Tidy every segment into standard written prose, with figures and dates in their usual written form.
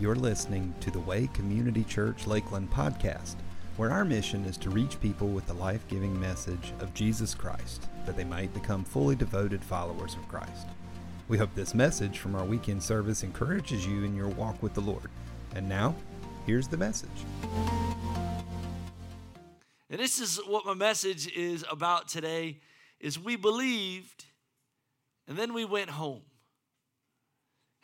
You're listening to the Way Community Church Lakeland podcast, where our mission is to reach people with the life-giving message of Jesus Christ, that they might become fully devoted followers of Christ. We hope this message from our weekend service encourages you in your walk with the Lord. And now, here's the message. And this is what my message is about today, is we believed, and then we went home.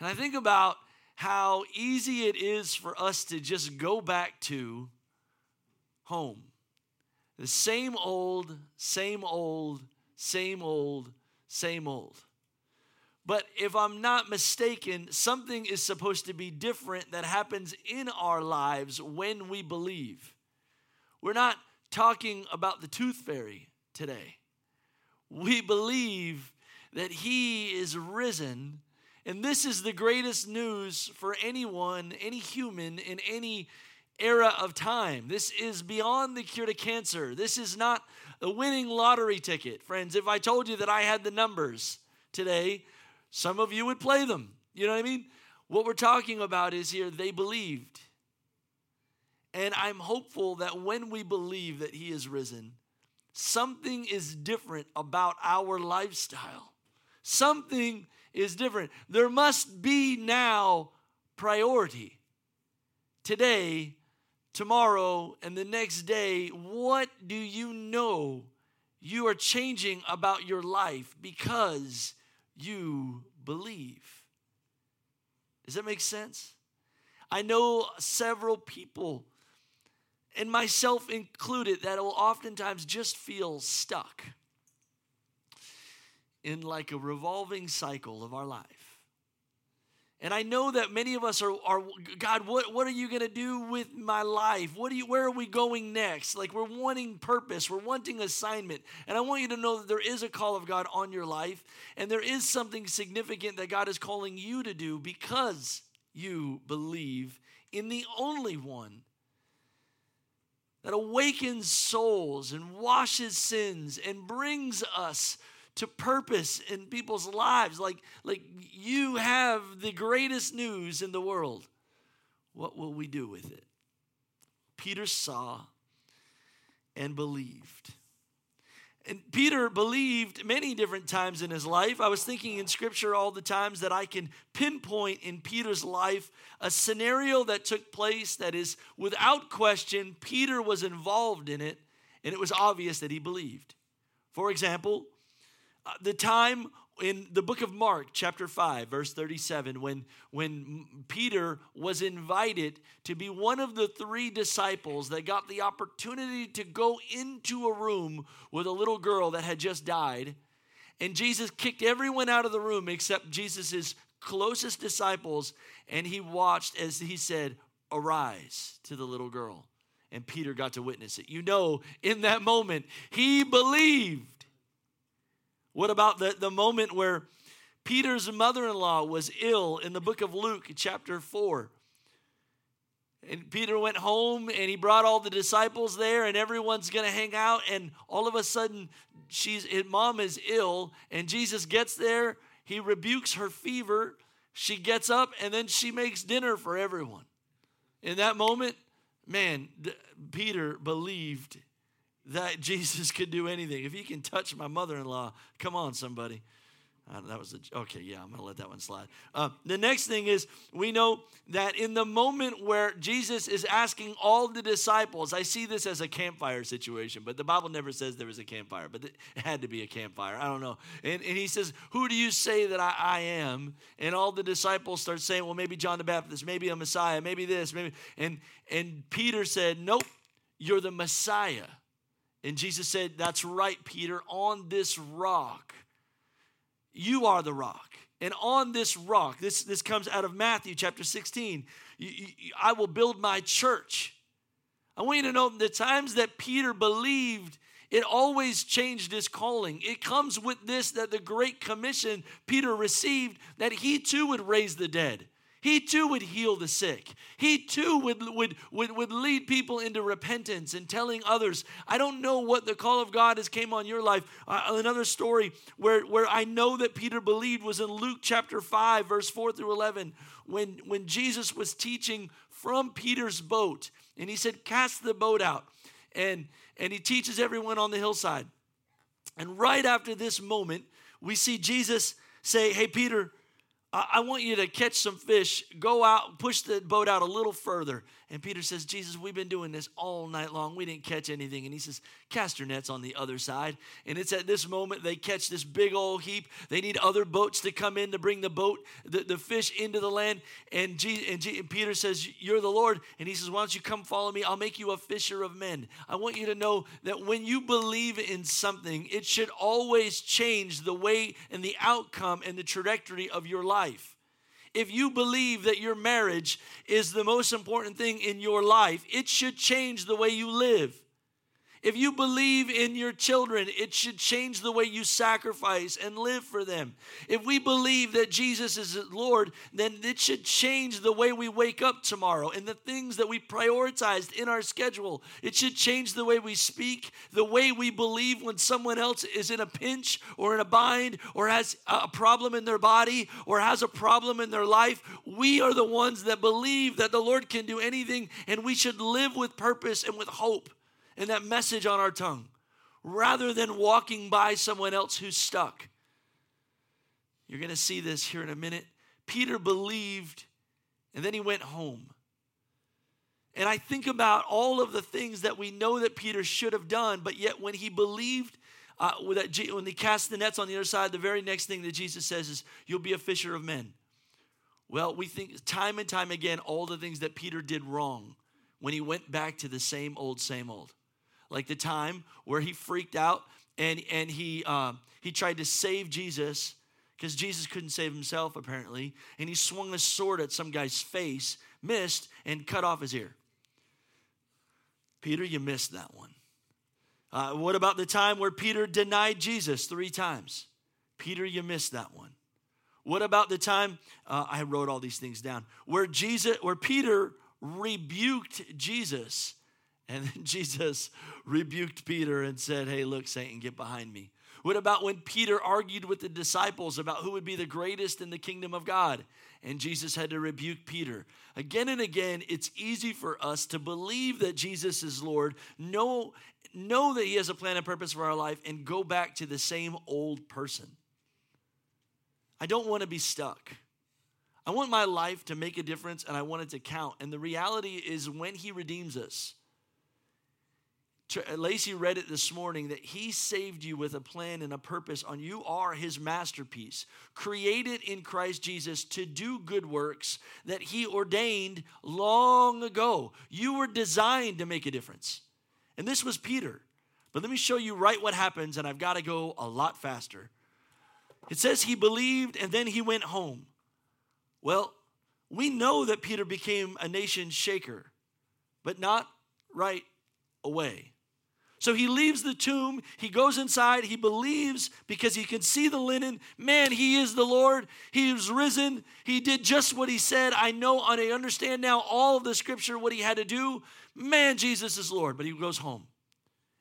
And I think about how easy it is for us to just go back to home. The same old, same old, same old, same old. But if I'm not mistaken, something is supposed to be different that happens in our lives when we believe. We're not talking about the tooth fairy today. We believe that he is risen. And this is the greatest news for anyone, any human, in any era of time. This is beyond the cure to cancer. This is not a winning lottery ticket. Friends, if I told you that I had the numbers today, some of you would play them. You know what I mean? What we're talking about is here, they believed. And I'm hopeful that when we believe that he is risen, something is different about our lifestyle. Something is different. There must be now priority. Today, tomorrow, and the next day, what do you know you are changing about your life because you believe? Does that make sense? I know several people, and myself included, that will oftentimes just feel stuck in like a revolving cycle of our life. And I know that many of us are God, what are you going to do with my life? Where are we going next? Like, we're wanting purpose. We're wanting assignment. And I want you to know that there is a call of God on your life. And there is something significant that God is calling you to do because you believe in the only one that awakens souls and washes sins and brings us to purpose in people's lives. Like you have the greatest news in the world. What will we do with it? Peter saw and believed. And Peter believed many different times in his life. I was thinking in Scripture all the times that I can pinpoint in Peter's life a scenario that took place that is without question, Peter was involved in it, and it was obvious that he believed. For example, the time in the book of Mark, chapter 5, verse 37, when Peter was invited to be one of the three disciples that got the opportunity to go into a room with a little girl that had just died, and Jesus kicked everyone out of the room except Jesus' closest disciples, and he watched as he said, "Arise," to the little girl, and Peter got to witness it. You know, in that moment, he believed. What about the moment where Peter's mother-in-law was ill in the book of Luke, chapter 4? And Peter went home, and he brought all the disciples there, and everyone's going to hang out, and all of a sudden, his mom is ill, and Jesus gets there, he rebukes her fever, she gets up, and then she makes dinner for everyone. In that moment, man, Peter believed that Jesus could do anything. If he can touch my mother-in-law, come on, somebody. I'm going to let that one slide. The next thing is, we know that in the moment where Jesus is asking all the disciples, I see this as a campfire situation, but the Bible never says there was a campfire, but it had to be a campfire. I don't know. And he says, "Who do you say that I am?" And all the disciples start saying, "Well, maybe John the Baptist, maybe a Messiah, maybe this, maybe." And Peter said, "Nope, you're the Messiah." And Jesus said, "That's right, Peter, on this rock, you are the rock. And on this rock," this comes out of Matthew chapter 16, "I will build my church." I want you to know the times that Peter believed, it always changed his calling. It comes with this, that the great commission Peter received, that he too would raise the dead. He too would heal the sick. He too would lead people into repentance and telling others. I don't know what the call of God has came on your life. Another story where I know that Peter believed was in Luke chapter 5, verse 4 through 11, when Jesus was teaching from Peter's boat. And he said, cast the boat out. And he teaches everyone on the hillside. And right after this moment, we see Jesus say, hey, Peter, I want you to catch some fish. Go out, push the boat out a little further. And Peter says, Jesus, we've been doing this all night long. We didn't catch anything. And he says, cast your nets on the other side. And it's at this moment they catch this big old heap. They need other boats to come in to bring the fish into the land. And Peter says, you're the Lord. And he says, why don't you come follow me? I'll make you a fisher of men. I want you to know that when you believe in something, it should always change the way and the outcome and the trajectory of your life. If you believe that your marriage is the most important thing in your life, it should change the way you live. If you believe in your children, it should change the way you sacrifice and live for them. If we believe that Jesus is Lord, then it should change the way we wake up tomorrow and the things that we prioritized in our schedule. It should change the way we speak, the way we believe when someone else is in a pinch or in a bind or has a problem in their body or has a problem in their life. We are the ones that believe that the Lord can do anything, and we should live with purpose and with hope. And that message on our tongue, rather than walking by someone else who's stuck. You're going to see this here in a minute. Peter believed, and then he went home. And I think about all of the things that we know that Peter should have done, but yet when he believed, when he cast the nets on the other side, the very next thing that Jesus says is, you'll be a fisher of men. Well, we think time and time again, all the things that Peter did wrong when he went back to the same old. Like the time where he freaked out and he tried to save Jesus because Jesus couldn't save himself apparently, and he swung a sword at some guy's face, missed, and cut off his ear. Peter, you missed that one. What about the time where Peter denied Jesus 3 times? Peter, you missed that one. What about the time, I wrote all these things down, where Peter rebuked Jesus? And then Jesus rebuked Peter and said, hey, look, Satan, get behind me. What about when Peter argued with the disciples about who would be the greatest in the kingdom of God? And Jesus had to rebuke Peter. Again and again, it's easy for us to believe that Jesus is Lord, know that he has a plan and purpose for our life, and go back to the same old person. I don't want to be stuck. I want my life to make a difference, and I want it to count. And the reality is when he redeems us, Lacey read it this morning, that he saved you with a plan and a purpose on you are his masterpiece, created in Christ Jesus to do good works that he ordained long ago. You were designed to make a difference. And this was Peter. But let me show you right what happens, and I've got to go a lot faster. It says he believed, and then he went home. Well, we know that Peter became a nation shaker, but not right away. So he leaves the tomb, he goes inside, he believes because he can see the linen. Man, he is the Lord, he is risen, he did just what he said. I know, and I understand now all of the scripture, what he had to do. Man, Jesus is Lord, but he goes home.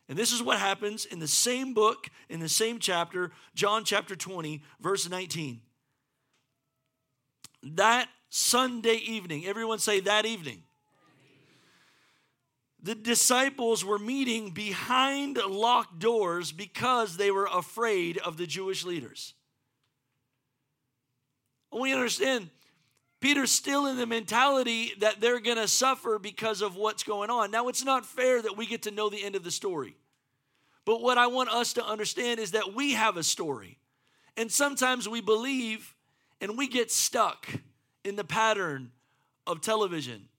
And this is what happens in the same book, in the same chapter, John chapter 20, verse 19. That Sunday evening, everyone say that evening. The disciples were meeting behind locked doors because they were afraid of the Jewish leaders. And we understand Peter's still in the mentality that they're going to suffer because of what's going on. Now, it's not fair that we get to know the end of the story. But what I want us to understand is that we have a story. And sometimes we believe and we get stuck in the pattern of television.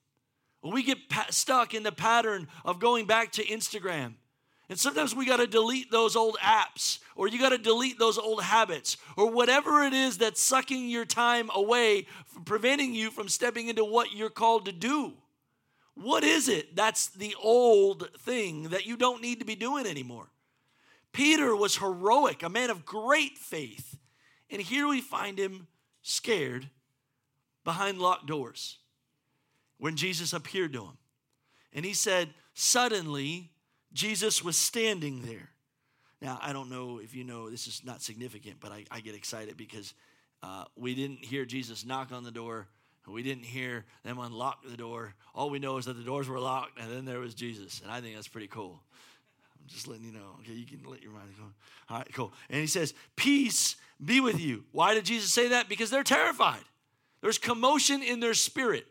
We get stuck in the pattern of going back to Instagram. And sometimes we got to delete those old apps, or you got to delete those old habits, or whatever it is that's sucking your time away, preventing you from stepping into what you're called to do. What is it? That's the old thing that you don't need to be doing anymore. Peter was heroic, a man of great faith. And here we find him scared behind locked doors when Jesus appeared to him. And he said, suddenly, Jesus was standing there. Now, I don't know if you know, this is not significant, but I get excited because we didn't hear Jesus knock on the door. We didn't hear them unlock the door. All we know is that the doors were locked, and then there was Jesus. And I think that's pretty cool. I'm just letting you know. Okay, you can let your mind go. All right, cool. And he says, peace be with you. Why did Jesus say that? Because they're terrified. There's commotion in their spirit.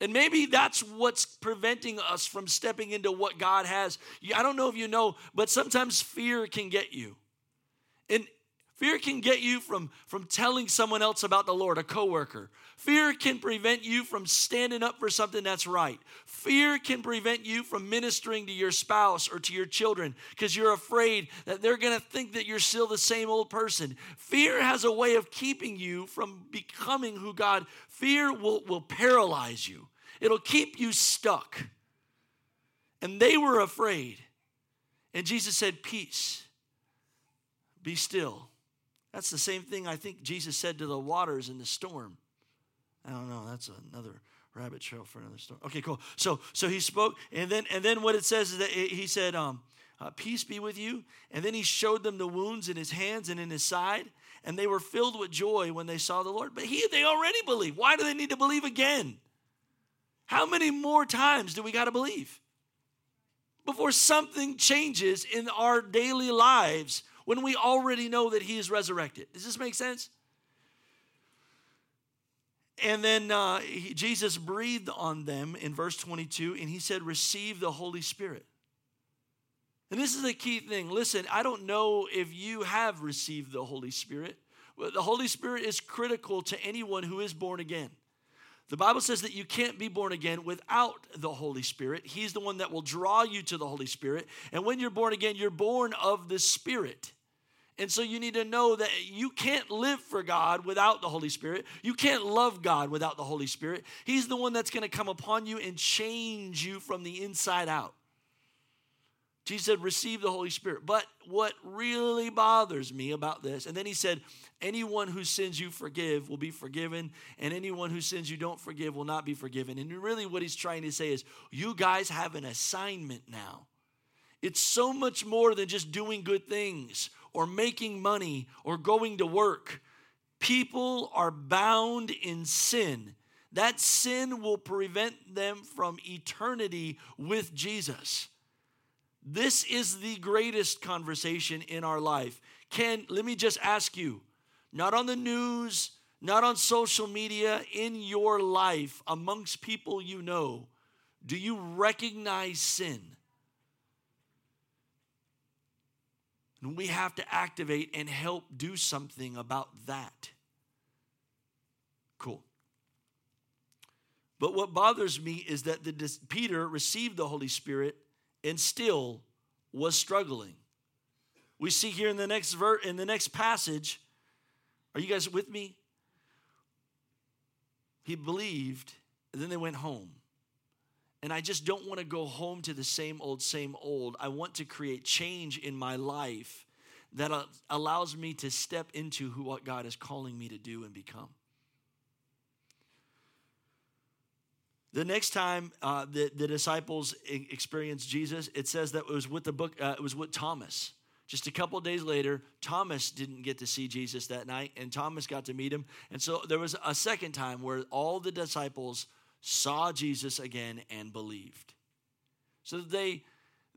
And maybe that's what's preventing us from stepping into what God has. I don't know if you know, but sometimes fear can get you. And fear can get you from telling someone else about the Lord, a coworker. Fear can prevent you from standing up for something that's right. Fear can prevent you from ministering to your spouse or to your children because you're afraid that they're going to think that you're still the same old person. Fear has a way of keeping you from becoming who God. Fear will paralyze you. It'll keep you stuck. And they were afraid. And Jesus said, peace, be still. That's the same thing I think Jesus said to the waters in the storm. I don't know. That's another rabbit trail for another storm. Okay, cool. So he spoke, and then what it says is that he said, "Peace be with you." And then he showed them the wounds in his hands and in his side, and they were filled with joy when they saw the Lord. But they already believed. Why do they need to believe again? How many more times do we got to believe before something changes in our daily lives? When we already know that he is resurrected. Does this make sense? And then Jesus breathed on them in verse 22, and he said, receive the Holy Spirit. And this is a key thing. Listen, I don't know if you have received the Holy Spirit. The Holy Spirit is critical to anyone who is born again. The Bible says that you can't be born again without the Holy Spirit. He's the one that will draw you to the Holy Spirit. And when you're born again, you're born of the Spirit. And so you need to know that you can't live for God without the Holy Spirit. You can't love God without the Holy Spirit. He's the one that's going to come upon you and change you from the inside out. Jesus said, receive the Holy Spirit. But what really bothers me about this, and then he said, anyone whose sins you forgive will be forgiven, and anyone whose sins you don't forgive will not be forgiven. And really what he's trying to say is, you guys have an assignment now. It's so much more than just doing good things or making money or going to work. People are bound in sin. That sin will prevent them from eternity with Jesus. This is the greatest conversation in our life. Let me just ask you, not on the news, not on social media, in your life, amongst people you know, do you recognize sin? And we have to activate and help do something about that. Cool. But what bothers me is that Peter received the Holy Spirit and still was struggling. We see here in the next passage. Are you guys with me? He believed, and then they went home. And I just don't want to go home to the same old. I want to create change in my life that allows me to step into what God is calling me to do and become. The next time the disciples experienced Jesus, it says that it was with Thomas. Just a couple days later, Thomas didn't get to see Jesus that night, and Thomas got to meet him. And so there was a second time where all the disciples saw Jesus again and believed. So they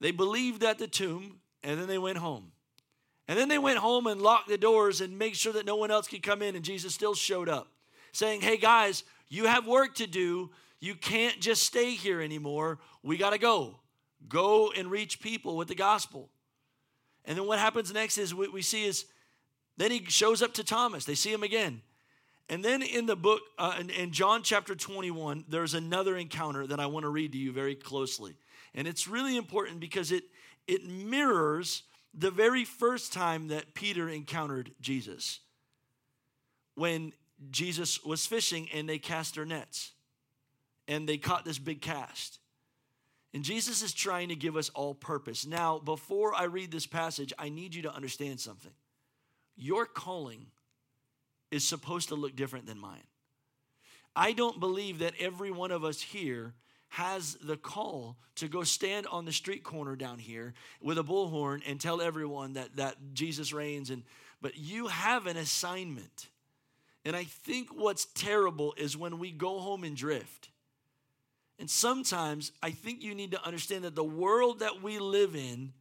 believed at the tomb, and then they went home. And then they went home and locked the doors and made sure that no one else could come in, and Jesus still showed up, saying, hey, guys, you have work to do. You can't just stay here anymore. We got to go. Go and reach people with the gospel. And then what happens next is we see is then he shows up to Thomas. They see him again. And then in the book, in John chapter 21, there's another encounter that I want to read to you very closely. And it's really important because it mirrors the very first time that Peter encountered Jesus. When Jesus was fishing and they cast their nets. And they caught this big cast. And Jesus is trying to give us all purpose. Now, before I read this passage, I need you to understand something. Your calling is supposed to look different than mine. I don't believe that every one of us here has the call to go stand on the street corner down here with a bullhorn and tell everyone that Jesus reigns. But you have an assignment. And I think what's terrible is when we go home and drift. And sometimes I think you need to understand that the world that we live in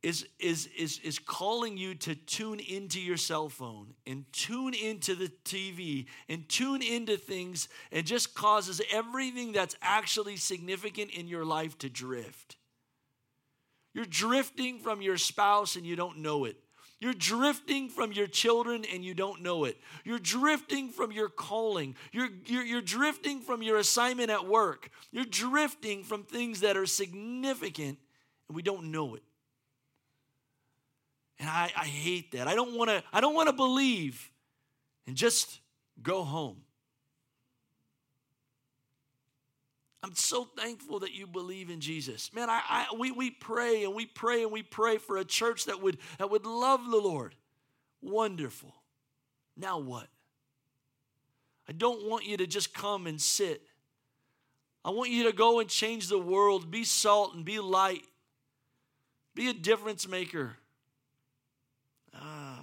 is calling you to tune into your cell phone and tune into the TV and tune into things, and just causes everything that's actually significant in your life to drift. You're drifting from your spouse and you don't know it. You're drifting from your children and you don't know it. You're drifting from your calling. You're drifting from your assignment at work. You're drifting from things that are significant and we don't know it. And I hate that. I don't want to believe and just go home. I'm so thankful that you believe in Jesus. Man, we pray and we pray and we pray for a church that would love the Lord. Wonderful. Now what? I don't want you to just come and sit. I want you to go and change the world. Be salt and be light. Be a difference maker.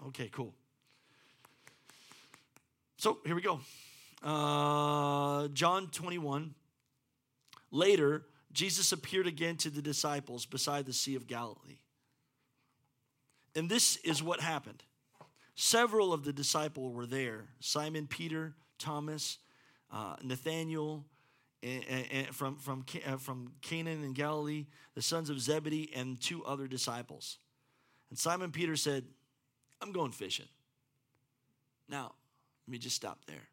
Okay, cool. So here we go. John 21. Later, Jesus appeared again to the disciples beside the Sea of Galilee. And this is what happened. Several of the disciples were there. Simon, Peter, Thomas, Nathanael from Canaan in Galilee, the sons of Zebedee, and two other disciples. And Simon Peter said, "I'm going fishing." Now, let me just stop there.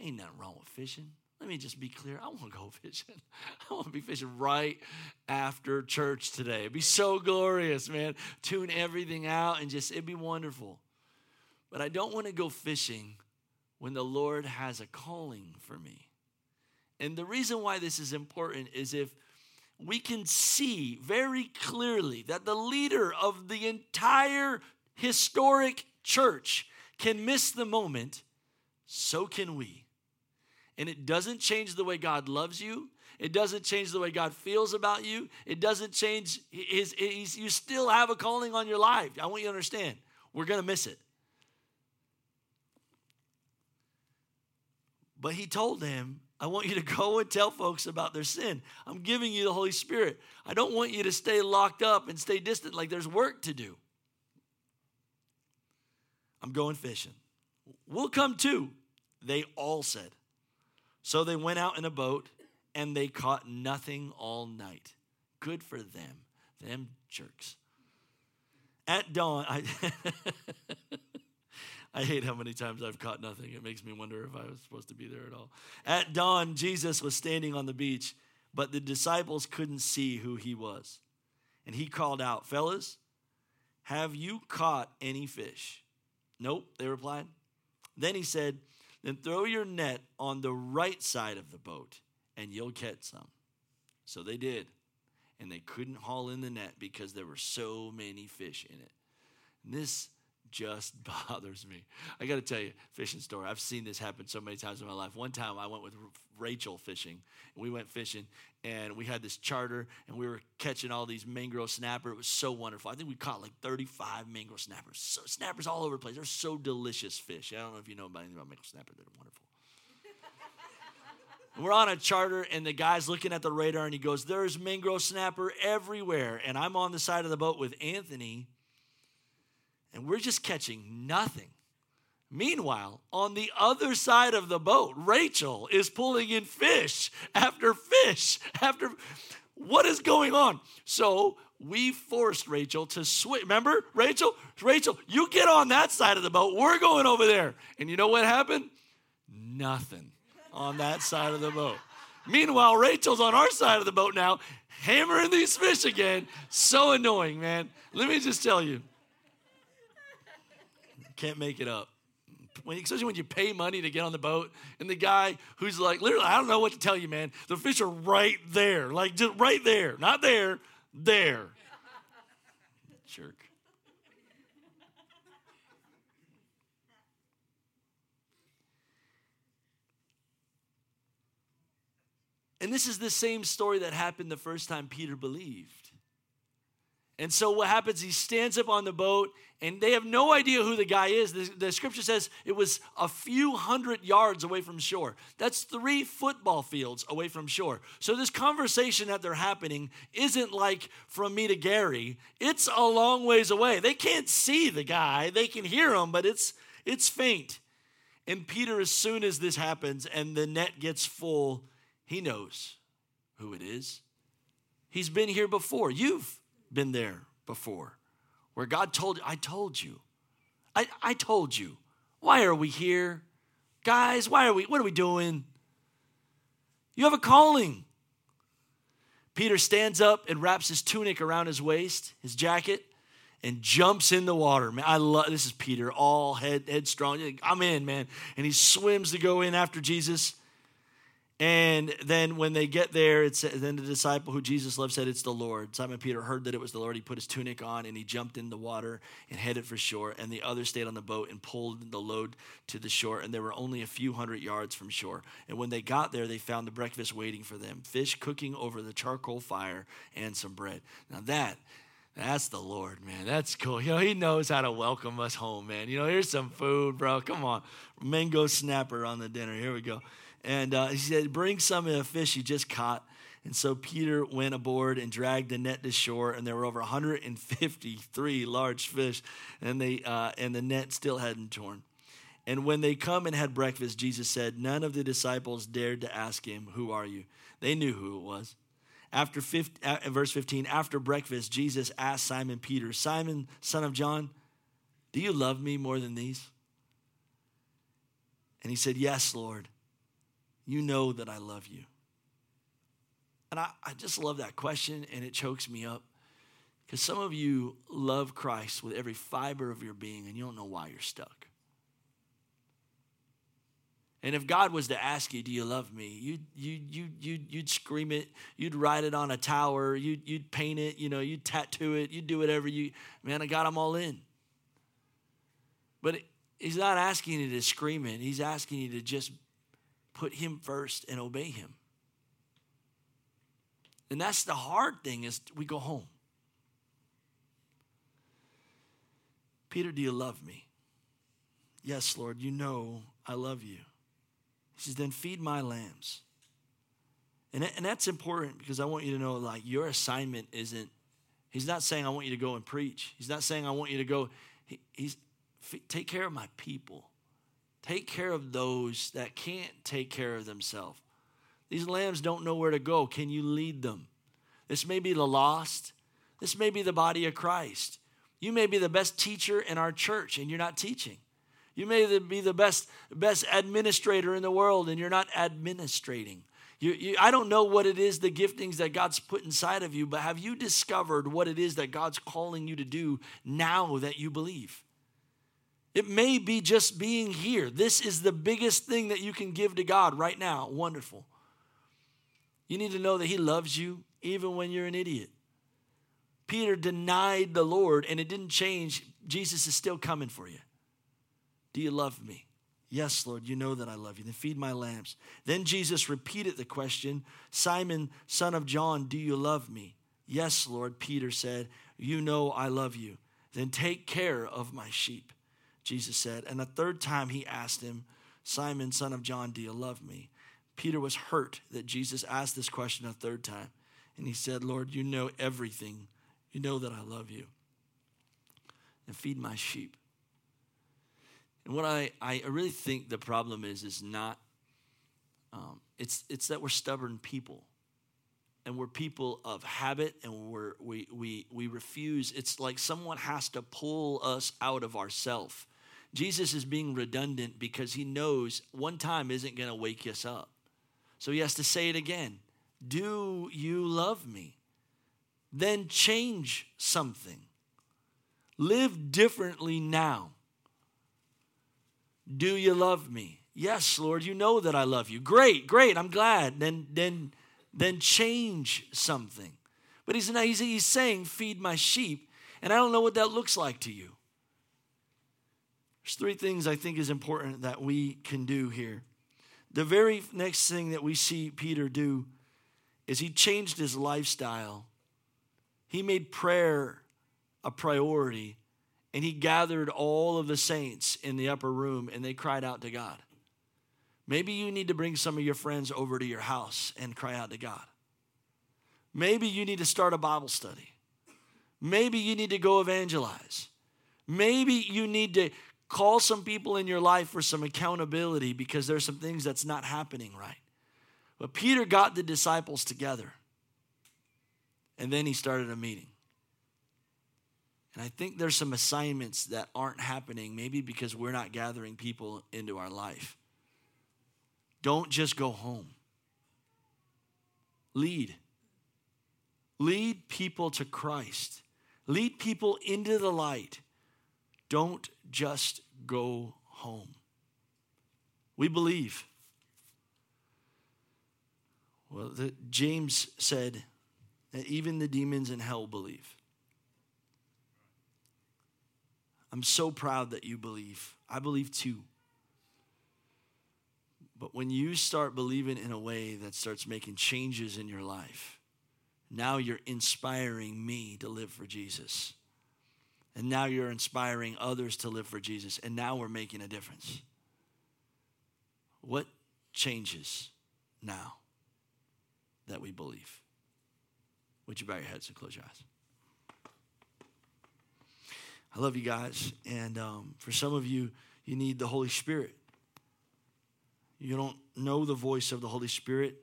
Ain't nothing wrong with fishing. Let me just be clear. I want to go fishing. I want to be fishing right after church today. It'd be so glorious, man. Tune everything out and just, it'd be wonderful. But I don't want to go fishing when the Lord has a calling for me. And the reason why this is important is if we can see very clearly that the leader of the entire historic church can miss the moment, so can we. And it doesn't change the way God loves you. It doesn't change the way God feels about you. It doesn't change you still have a calling on your life. I want you to understand, we're going to miss it. But he told him, I want you to go and tell folks about their sin. I'm giving you the Holy Spirit. I don't want you to stay locked up and stay distant, like there's work to do. I'm going fishing. We'll come too, they all said. So they went out in a boat, and they caught nothing all night. Good for them jerks. At dawn, I hate how many times I've caught nothing. It makes me wonder if I was supposed to be there at all. At dawn, Jesus was standing on the beach, but the disciples couldn't see who he was. And he called out, "Fellas, have you caught any fish?" "Nope," they replied. Then he said, "Then throw your net on the right side of the boat, and you'll catch some." So they did, and they couldn't haul in the net because there were so many fish in it. And this just bothers me. I got to tell you, fishing story. I've seen this happen so many times in my life. One time I went with Rachel fishing, and we went fishing, and we had this charter, and we were catching all these mangrove snapper. It was so wonderful. I think we caught like 35 mangrove snappers. So, snappers all over the place. They're so delicious fish. I don't know if you know anything about mangrove snapper. They're wonderful. We're on a charter, and the guy's looking at the radar, and he goes, "There's mangrove snapper everywhere." And I'm on the side of the boat with Anthony, and we're just catching nothing. Meanwhile, on the other side of the boat, Rachel is pulling in fish after fish after. What is going on? So we forced Rachel to switch. Remember, Rachel, you get on that side of the boat. We're going over there. And you know what happened? Nothing on that side of the boat. Meanwhile, Rachel's on our side of the boat now, hammering these fish again. So annoying, man. Let me just tell you. Can't make it up. Especially when you pay money to get on the boat, and the guy who's like, literally, I don't know what to tell you, man. The fish are right there, like just right there, not there, there. Jerk. And this is the same story that happened the first time Peter believed. And so what happens, he stands up on the boat, and they have no idea who the guy is. The scripture says it was a few hundred yards away from shore. That's 3 football fields away from shore. So this conversation that they're happening isn't like from me to Gary. It's a long ways away. They can't see the guy. They can hear him, but it's faint. And Peter, as soon as this happens and the net gets full, he knows who it is. He's been here before. You've been there before, where God told you, I told you, why are we here? Guys, what are we doing? You have a calling. Peter stands up and wraps his tunic around his waist, his jacket, and jumps in the water. Man, I love, this is Peter, all headstrong. I'm in, man. And he swims to go in after Jesus. And then when they get there, then the disciple who Jesus loved said, it's the Lord. Simon Peter heard that it was the Lord. He put his tunic on and he jumped in the water and headed for shore. And the others stayed on the boat and pulled the load to the shore. And they were only a few hundred yards from shore. And when they got there, they found the breakfast waiting for them, fish cooking over the charcoal fire and some bread. Now that's the Lord, man. That's cool. You know, he knows how to welcome us home, man. You know, here's some food, bro. Come on. Mango snapper on the dinner. Here we go. And he said, bring some of the fish you just caught. And so Peter went aboard and dragged the net to shore, and there were over 153 large fish, and the net still hadn't torn. And when they come and had breakfast, Jesus said, none of the disciples dared to ask him, who are you? They knew who it was. Verse 15, after breakfast, Jesus asked Simon Peter, Simon, son of John, do you love me more than these? And he said, yes, Lord. You know that I love you. And I just love that question, and it chokes me up because some of you love Christ with every fiber of your being, and you don't know why you're stuck. And if God was to ask you, do you love me? You'd scream it. You'd write it on a tower. You'd paint it. You know, you'd tattoo it. You'd do whatever you, man, I got them all in. But he's not asking you to scream it. He's asking you to just put him first and obey him. And that's the hard thing is we go home. Peter, do you love me? Yes, Lord, you know I love you. He says, then feed my lambs. And that's important because I want you to know, like, your assignment isn't, he's not saying I want you to go and preach. He's not saying I want you to go. He's take care of my people. Take care of those that can't take care of themselves. These lambs don't know where to go. Can you lead them? This may be the lost. This may be the body of Christ. You may be the best teacher in our church, and you're not teaching. You may be the best administrator in the world, and you're not administrating. I don't know what it is, the giftings that God's put inside of you, but have you discovered what it is that God's calling you to do now that you believe? It may be just being here. This is the biggest thing that you can give to God right now. Wonderful. You need to know that he loves you even when you're an idiot. Peter denied the Lord and it didn't change. Jesus is still coming for you. Do you love me? Yes, Lord, you know that I love you. Then feed my lambs. Then Jesus repeated the question, Simon, son of John, do you love me? Yes, Lord, Peter said, you know I love you. Then take care of my sheep. Jesus said, and a third time he asked him, Simon, son of John, do you love me? Peter was hurt that Jesus asked this question a third time. And he said, Lord, you know everything. You know that I love you. And feed my sheep. And what I really think the problem is not, it's that we're stubborn people. And we're people of habit, and we refuse. It's like someone has to pull us out of ourself. Jesus is being redundant because he knows one time isn't going to wake us up. So he has to say it again. Do you love me? Then change something. Live differently now. Do you love me? Yes, Lord, you know that I love you. Great, I'm glad. Then change something. But he's saying, feed my sheep. And I don't know what that looks like to you. There's 3 things I think is important that we can do here. The very next thing that we see Peter do is he changed his lifestyle. He made prayer a priority, and he gathered all of the saints in the upper room, and they cried out to God. Maybe you need to bring some of your friends over to your house and cry out to God. Maybe you need to start a Bible study. Maybe you need to go evangelize. Maybe you need to call some people in your life for some accountability because there's some things that's not happening right. But Peter got the disciples together, and then he started a meeting. And I think there's some assignments that aren't happening, maybe because we're not gathering people into our life. Don't just go home. Lead. Lead people to Christ. Lead people into the light. Don't just go home. We believe. Well, James said that even the demons in hell believe. I'm so proud that you believe. I believe too. But when you start believing in a way that starts making changes in your life, now you're inspiring me to live for Jesus. And now you're inspiring others to live for Jesus. And now we're making a difference. What changes now that we believe? Would you bow your heads and close your eyes? I love you guys. And for some of you, you need the Holy Spirit. You don't know the voice of the Holy Spirit.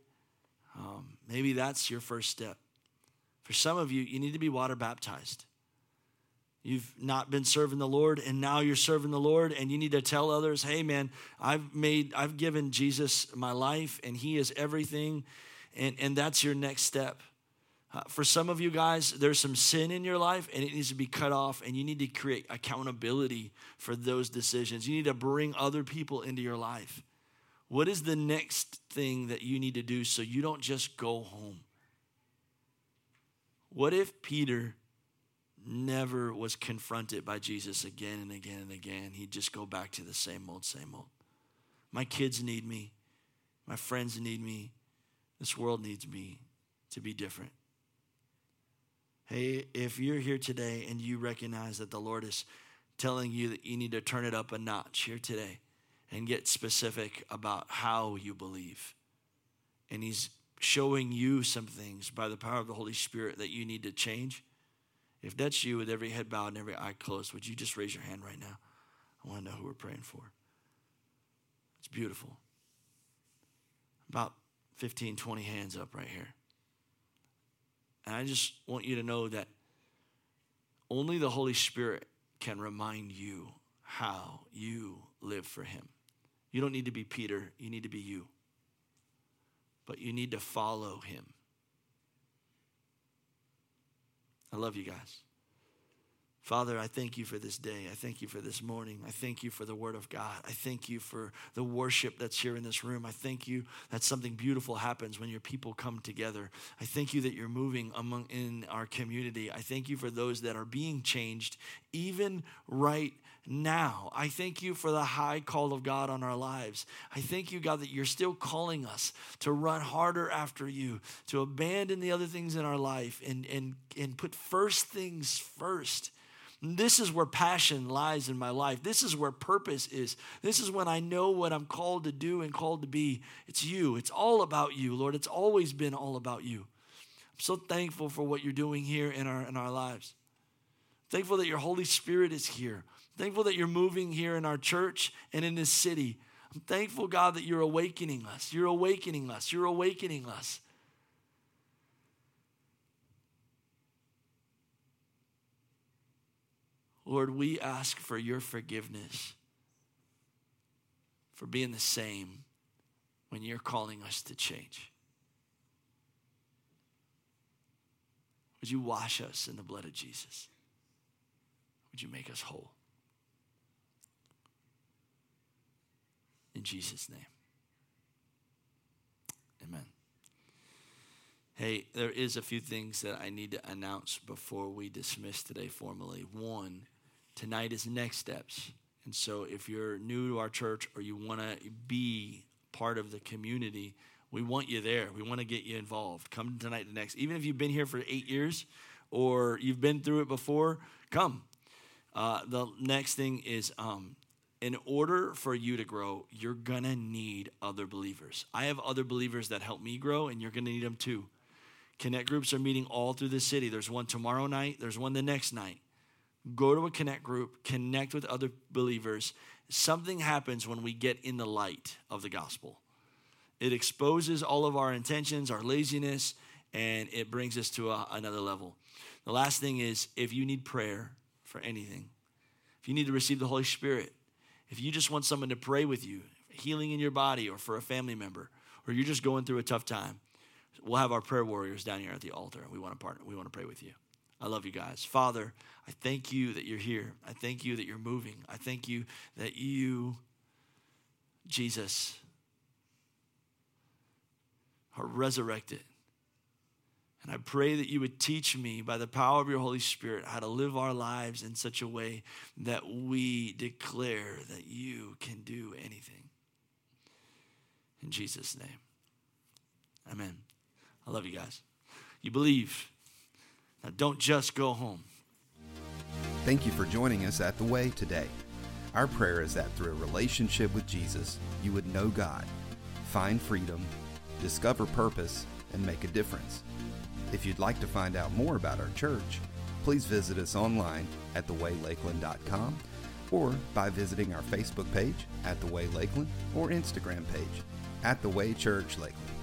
Maybe that's your first step. For some of you, you need to be water baptized. You've not been serving the Lord, and now you're serving the Lord, and you need to tell others, hey, man, I've given Jesus my life, and he is everything, and that's your next step. For some of you guys, there's some sin in your life, and it needs to be cut off, and you need to create accountability for those decisions. You need to bring other people into your life. What is the next thing that you need to do so you don't just go home? What if Peter never was confronted by Jesus again and again and again? He'd just go back to the same old, same old. My kids need me. My friends need me. This world needs me to be different. Hey, if you're here today and you recognize that the Lord is telling you that you need to turn it up a notch here today, and get specific about how you believe. And he's showing you some things by the power of the Holy Spirit that you need to change. If that's you, with every head bowed and every eye closed, would you just raise your hand right now? I want to know who we're praying for. It's beautiful. About 15, 20 hands up right here. And I just want you to know that only the Holy Spirit can remind you how you live for him. You don't need to be Peter. You need to be you. But you need to follow him. I love you guys. Father, I thank you for this day. I thank you for this morning. I thank you for the word of God. I thank you for the worship that's here in this room. I thank you that something beautiful happens when your people come together. I thank you that you're moving in our community. I thank you for those that are being changed even right now. I thank you for the high call of God on our lives. I thank you, God, that you're still calling us to run harder after you, to abandon the other things in our life and put first things first. This is where passion lies in my life. This is where purpose is. This is when I know what I'm called to do and called to be. It's you. It's all about you, Lord. It's always been all about you. I'm so thankful for what you're doing here in our lives. Thankful that your Holy Spirit is here. Thankful that you're moving here in our church and in this city. I'm thankful, God, that you're awakening us. You're awakening us. You're awakening us. Lord, we ask for your forgiveness for being the same when you're calling us to change. Would you wash us in the blood of Jesus? Would you make us whole? In Jesus' name. Amen. Hey, there is a few things that I need to announce before we dismiss today formally. One, tonight is Next Steps. And so if you're new to our church or you want to be part of the community, We want you there. We want to get you involved. Come tonight to next. Even if you've been here for 8 years or you've been through it before, come. The next thing is in order for you to grow, you're going to need other believers. I have other believers that help me grow, and you're going to need them too. Connect groups are meeting all through the city. There's one tomorrow night. There's one the next night. Go to a connect group. Connect with other believers. Something happens when we get in the light of the gospel. It exposes all of our intentions, our laziness, and it brings us to another level. The last thing is, if you need prayer for anything, if you need to receive the Holy Spirit, if you just want someone to pray with you, healing in your body or for a family member, or you're just going through a tough time, we'll have our prayer warriors down here at the altar, and we want to partner. We want to pray with you. I love you guys. Father, I thank you that you're here. I thank you that you're moving. I thank you that you, Jesus, are resurrected. And I pray that you would teach me by the power of your Holy Spirit how to live our lives in such a way that we declare that you can do anything. In Jesus' name, amen. I love you guys. You believe. Now don't just go home. Thank you for joining us at The Way today. Our prayer is that through a relationship with Jesus, you would know God, find freedom, discover purpose, and make a difference. If you'd like to find out more about our church, please visit us online at thewaylakeland.com or by visiting our Facebook page at The Way Lakeland or Instagram page at The Way Church Lakeland.